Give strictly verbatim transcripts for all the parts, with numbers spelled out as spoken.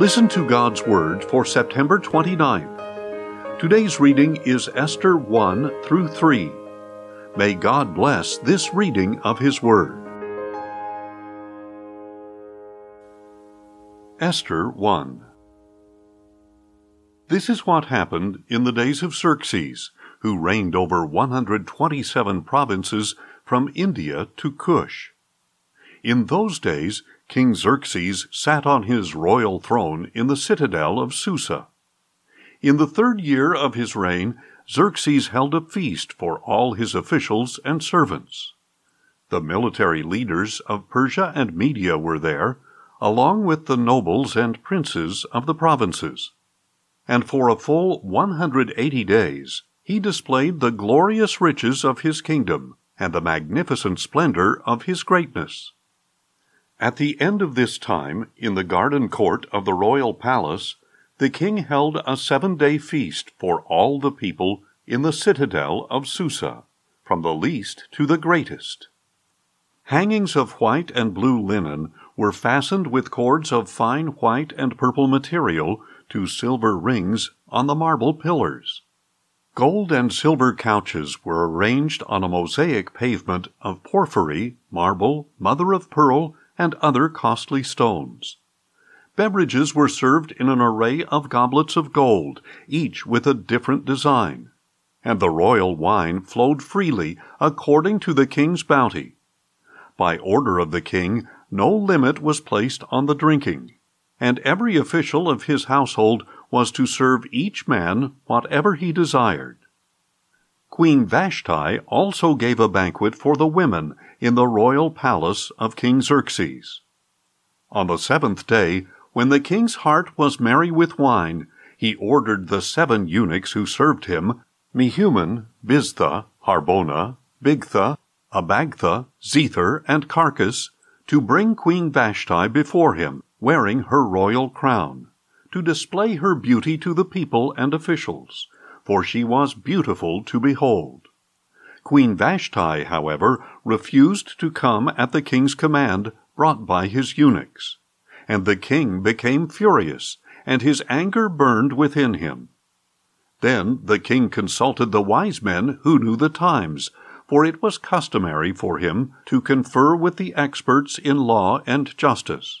Listen to God's Word for September twenty-ninth. Today's reading is Esther one through three. May God bless this reading of His Word. Esther one. This is what happened in the days of Xerxes, who reigned over one hundred twenty-seven provinces from India to Cush. In those days, King Xerxes sat on his royal throne in the citadel of Susa. In the third year of his reign, Xerxes held a feast for all his officials and servants. The military leaders of Persia and Media were there, along with the nobles and princes of the provinces. And for a full one hundred eighty days, he displayed the glorious riches of his kingdom and the magnificent splendor of his greatness. At the end of this time, in the garden court of the royal palace, the king held a seven-day feast for all the people in the citadel of Susa, from the least to the greatest. Hangings of white and blue linen were fastened with cords of fine white and purple material to silver rings on the marble pillars. Gold and silver couches were arranged on a mosaic pavement of porphyry, marble, mother-of-pearl, and other costly stones. Beverages were served in an array of goblets of gold, each with a different design, and the royal wine flowed freely according to the king's bounty. By order of the king, no limit was placed on the drinking, and every official of his household was to serve each man whatever he desired. Queen Vashti also gave a banquet for the women in the royal palace of King Xerxes. On the seventh day, when the king's heart was merry with wine, he ordered the seven eunuchs who served him, Mehuman, Biztha, Harbona, Bigtha, Abagtha, Zethar, and Carcas, to bring Queen Vashti before him, wearing her royal crown, to display her beauty to the people and officials, for she was beautiful to behold. Queen Vashti, however, refused to come at the king's command brought by his eunuchs, and the king became furious, and his anger burned within him. Then the king consulted the wise men who knew the times, for it was customary for him to confer with the experts in law and justice.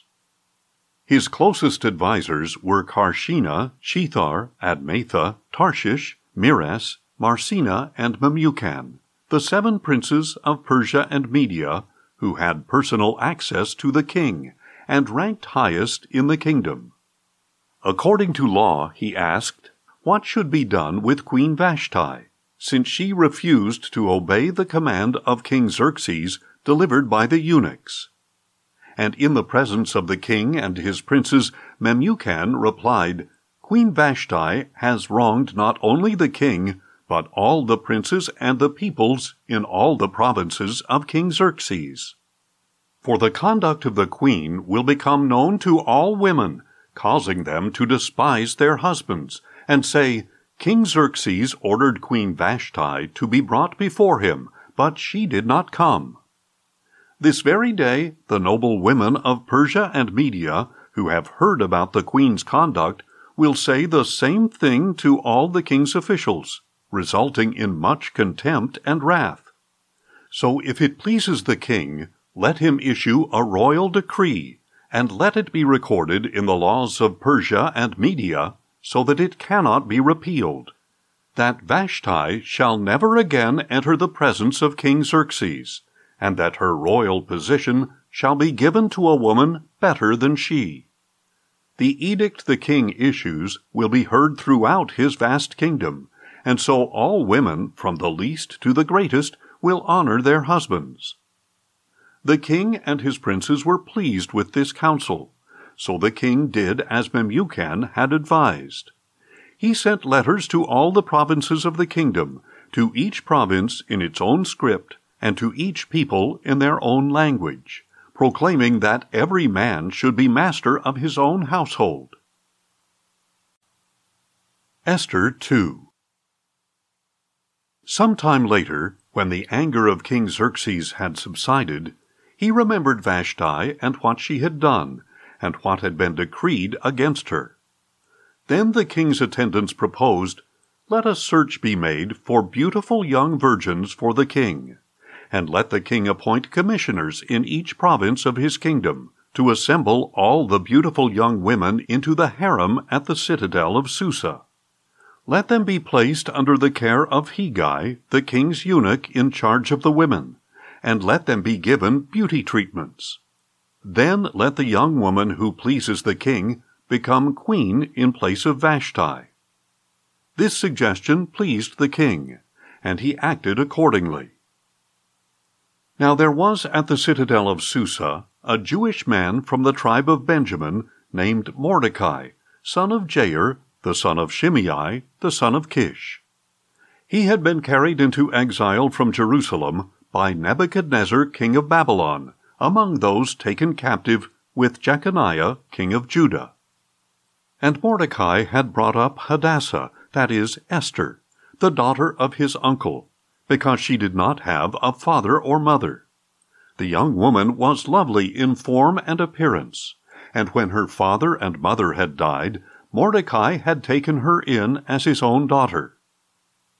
His closest advisers were Karshina, Shethar, Admetha, Tarshish, Miras, Marcina, and Memucan, the seven princes of Persia and Media, who had personal access to the king and ranked highest in the kingdom. According to law, he asked, what should be done with Queen Vashti, since she refused to obey the command of King Xerxes delivered by the eunuchs? And in the presence of the king and his princes, Memucan replied, Queen Vashti has wronged not only the king, but all the princes and the peoples in all the provinces of King Xerxes. For the conduct of the queen will become known to all women, causing them to despise their husbands, and say, King Xerxes ordered Queen Vashti to be brought before him, but she did not come. This very day, the noble women of Persia and Media, who have heard about the queen's conduct, will say the same thing to all the king's officials, resulting in much contempt and wrath. So if it pleases the king, let him issue a royal decree, and let it be recorded in the laws of Persia and Media, so that it cannot be repealed, that Vashti shall never again enter the presence of King Xerxes, and that her royal position shall be given to a woman better than she. The edict the king issues will be heard throughout his vast kingdom, and so all women, from the least to the greatest, will honor their husbands. The king and his princes were pleased with this counsel, so the king did as Memucan had advised. He sent letters to all the provinces of the kingdom, to each province in its own script, and to each people in their own language, proclaiming that every man should be master of his own household. Esther two. Sometime later, when the anger of King Xerxes had subsided, he remembered Vashti and what she had done, and what had been decreed against her. Then the king's attendants proposed, "Let a search be made for beautiful young virgins for the king, and let the king appoint commissioners in each province of his kingdom, to assemble all the beautiful young women into the harem at the citadel of Susa. Let them be placed under the care of Hegai, the king's eunuch in charge of the women, and let them be given beauty treatments. Then let the young woman who pleases the king become queen in place of Vashti." This suggestion pleased the king, and he acted accordingly. Now there was at the citadel of Susa a Jewish man from the tribe of Benjamin named Mordecai, son of Jair, the son of Shimei, the son of Kish. He had been carried into exile from Jerusalem by Nebuchadnezzar, king of Babylon, among those taken captive with Jeconiah, king of Judah. And Mordecai had brought up Hadassah, that is, Esther, the daughter of his uncle, because she did not have a father or mother. The young woman was lovely in form and appearance, and when her father and mother had died, Mordecai had taken her in as his own daughter.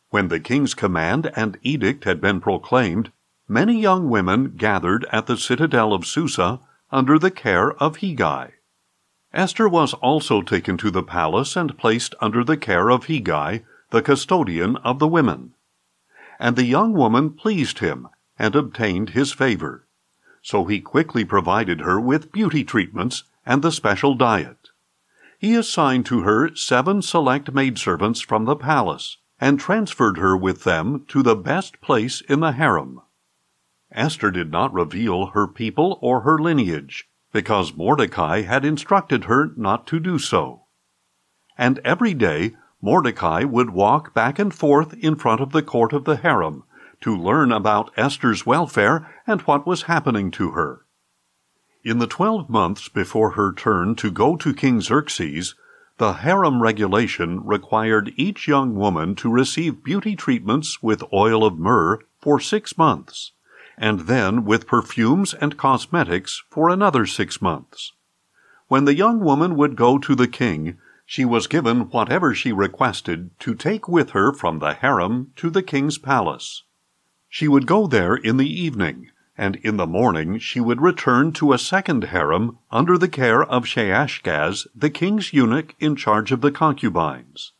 When the king's command and edict had been proclaimed, many young women gathered at the citadel of Susa under the care of Hegai. Esther was also taken to the palace and placed under the care of Hegai, the custodian of the women. And the young woman pleased him, and obtained his favor. So he quickly provided her with beauty treatments and the special diet. He assigned to her seven select maidservants from the palace, and transferred her with them to the best place in the harem. Esther did not reveal her people or her lineage, because Mordecai had instructed her not to do so. And every day Mordecai would walk back and forth in front of the court of the harem to learn about Esther's welfare and what was happening to her. In the twelve months before her turn to go to King Xerxes, the harem regulation required each young woman to receive beauty treatments with oil of myrrh for six months, and then with perfumes and cosmetics for another six months. When the young woman would go to the king, she was given whatever she requested to take with her from the harem to the king's palace. She would go there in the evening, and in the morning she would return to a second harem under the care of Sheashgaz, the king's eunuch in charge of the concubines.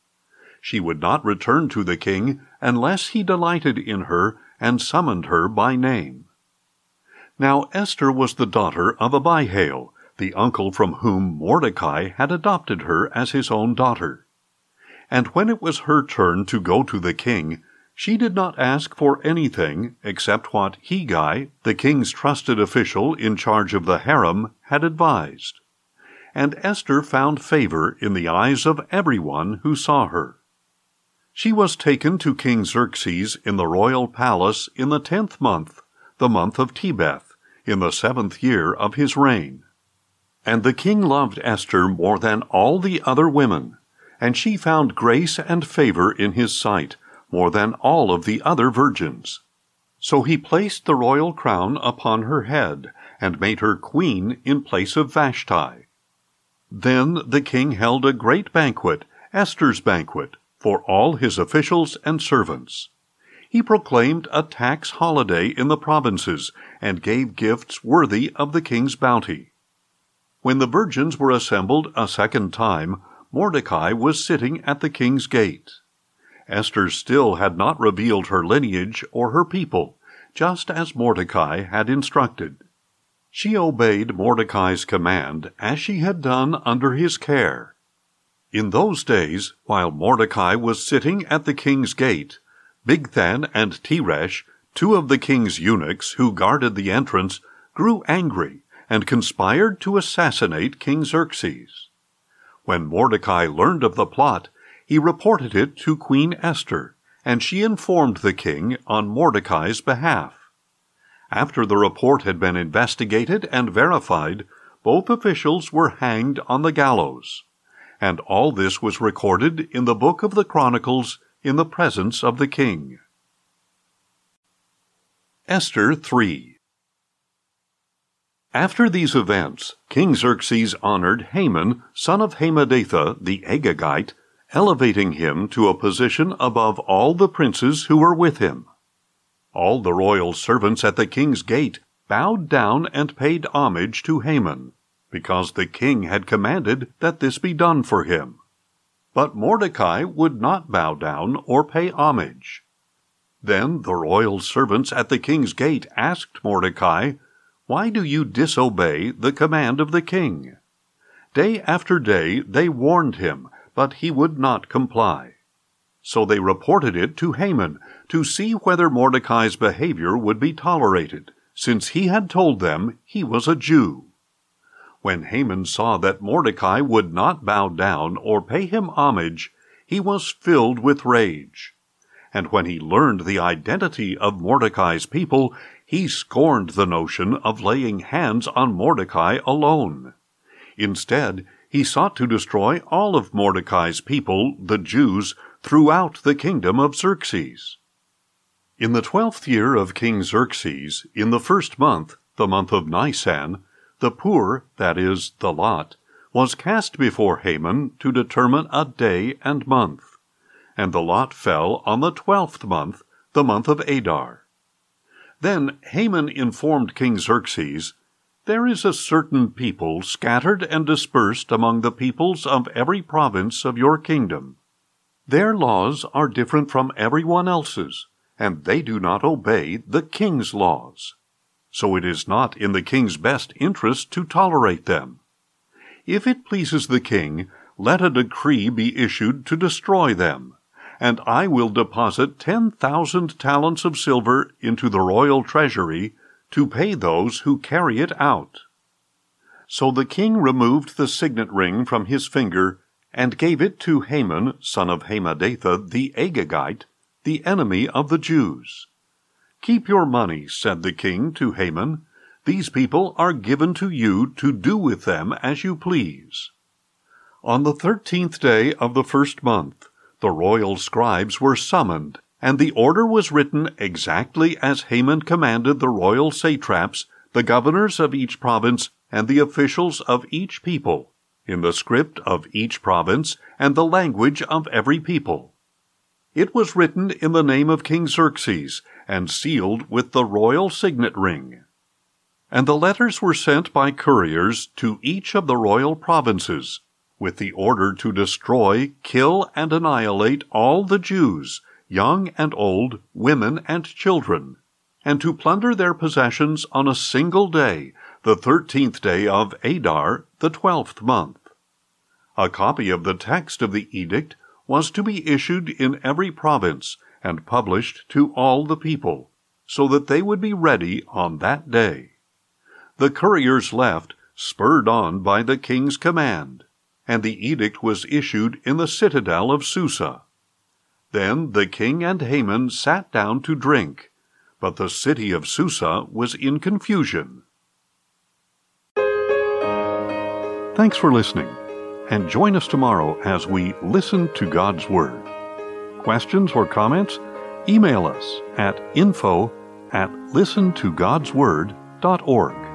She would not return to the king unless he delighted in her and summoned her by name. Now Esther was the daughter of Abihail, the uncle from whom Mordecai had adopted her as his own daughter. And when it was her turn to go to the king, she did not ask for anything except what Hegai, the king's trusted official in charge of the harem, had advised. And Esther found favor in the eyes of everyone who saw her. She was taken to King Xerxes in the royal palace in the tenth month, the month of Tebeth, in the seventh year of his reign. And the king loved Esther more than all the other women, and she found grace and favor in his sight more than all of the other virgins. So he placed the royal crown upon her head, and made her queen in place of Vashti. Then the king held a great banquet, Esther's banquet, for all his officials and servants. He proclaimed a tax holiday in the provinces, and gave gifts worthy of the king's bounty. When the virgins were assembled a second time, Mordecai was sitting at the king's gate. Esther still had not revealed her lineage or her people, just as Mordecai had instructed. She obeyed Mordecai's command as she had done under his care. In those days, while Mordecai was sitting at the king's gate, Bigthan and Teresh, two of the king's eunuchs who guarded the entrance, grew angry and conspired to assassinate King Xerxes. When Mordecai learned of the plot, he reported it to Queen Esther, and she informed the king on Mordecai's behalf. After the report had been investigated and verified, both officials were hanged on the gallows, and all this was recorded in the book of the Chronicles in the presence of the king. Esther three. After these events, King Xerxes honored Haman, son of Hamadatha the Agagite, elevating him to a position above all the princes who were with him. All the royal servants at the king's gate bowed down and paid homage to Haman, because the king had commanded that this be done for him. But Mordecai would not bow down or pay homage. Then the royal servants at the king's gate asked Mordecai, "Why do you disobey the command of the king?" Day after day they warned him, but he would not comply. So they reported it to Haman, to see whether Mordecai's behavior would be tolerated, since he had told them he was a Jew. When Haman saw that Mordecai would not bow down or pay him homage, he was filled with rage. And when he learned the identity of Mordecai's people, he scorned the notion of laying hands on Mordecai alone. Instead, he sought to destroy all of Mordecai's people, the Jews, throughout the kingdom of Xerxes. In the twelfth year of King Xerxes, in the first month, the month of Nisan, the poor, that is, the lot, was cast before Haman to determine a day and month. And the lot fell on the twelfth month, the month of Adar. Then Haman informed King Xerxes, "There is a certain people scattered and dispersed among the peoples of every province of your kingdom. Their laws are different from everyone else's, and they do not obey the king's laws. So it is not in the king's best interest to tolerate them. If it pleases the king, let a decree be issued to destroy them. And I will deposit ten thousand talents of silver into the royal treasury to pay those who carry it out." So the king removed the signet ring from his finger and gave it to Haman, son of Hamadatha the Agagite, the enemy of the Jews. "Keep your money," said the king to Haman. "These people are given to you to do with them as you please." On the thirteenth day of the first month, the royal scribes were summoned, and the order was written exactly as Haman commanded the royal satraps, the governors of each province, and the officials of each people, in the script of each province, and the language of every people. It was written in the name of King Xerxes, and sealed with the royal signet ring. And the letters were sent by couriers to each of the royal provinces, with the order to destroy, kill, and annihilate all the Jews, young and old, women and children, and to plunder their possessions on a single day, the thirteenth day of Adar, the twelfth month. A copy of the text of the edict was to be issued in every province and published to all the people, so that they would be ready on that day. The couriers left, spurred on by the king's command, and the edict was issued in the citadel of Susa. Then the king and Haman sat down to drink, but the city of Susa was in confusion. Thanks for listening, and join us tomorrow as we listen to God's Word. Questions or comments? Email us at info at listen to gods word dot org.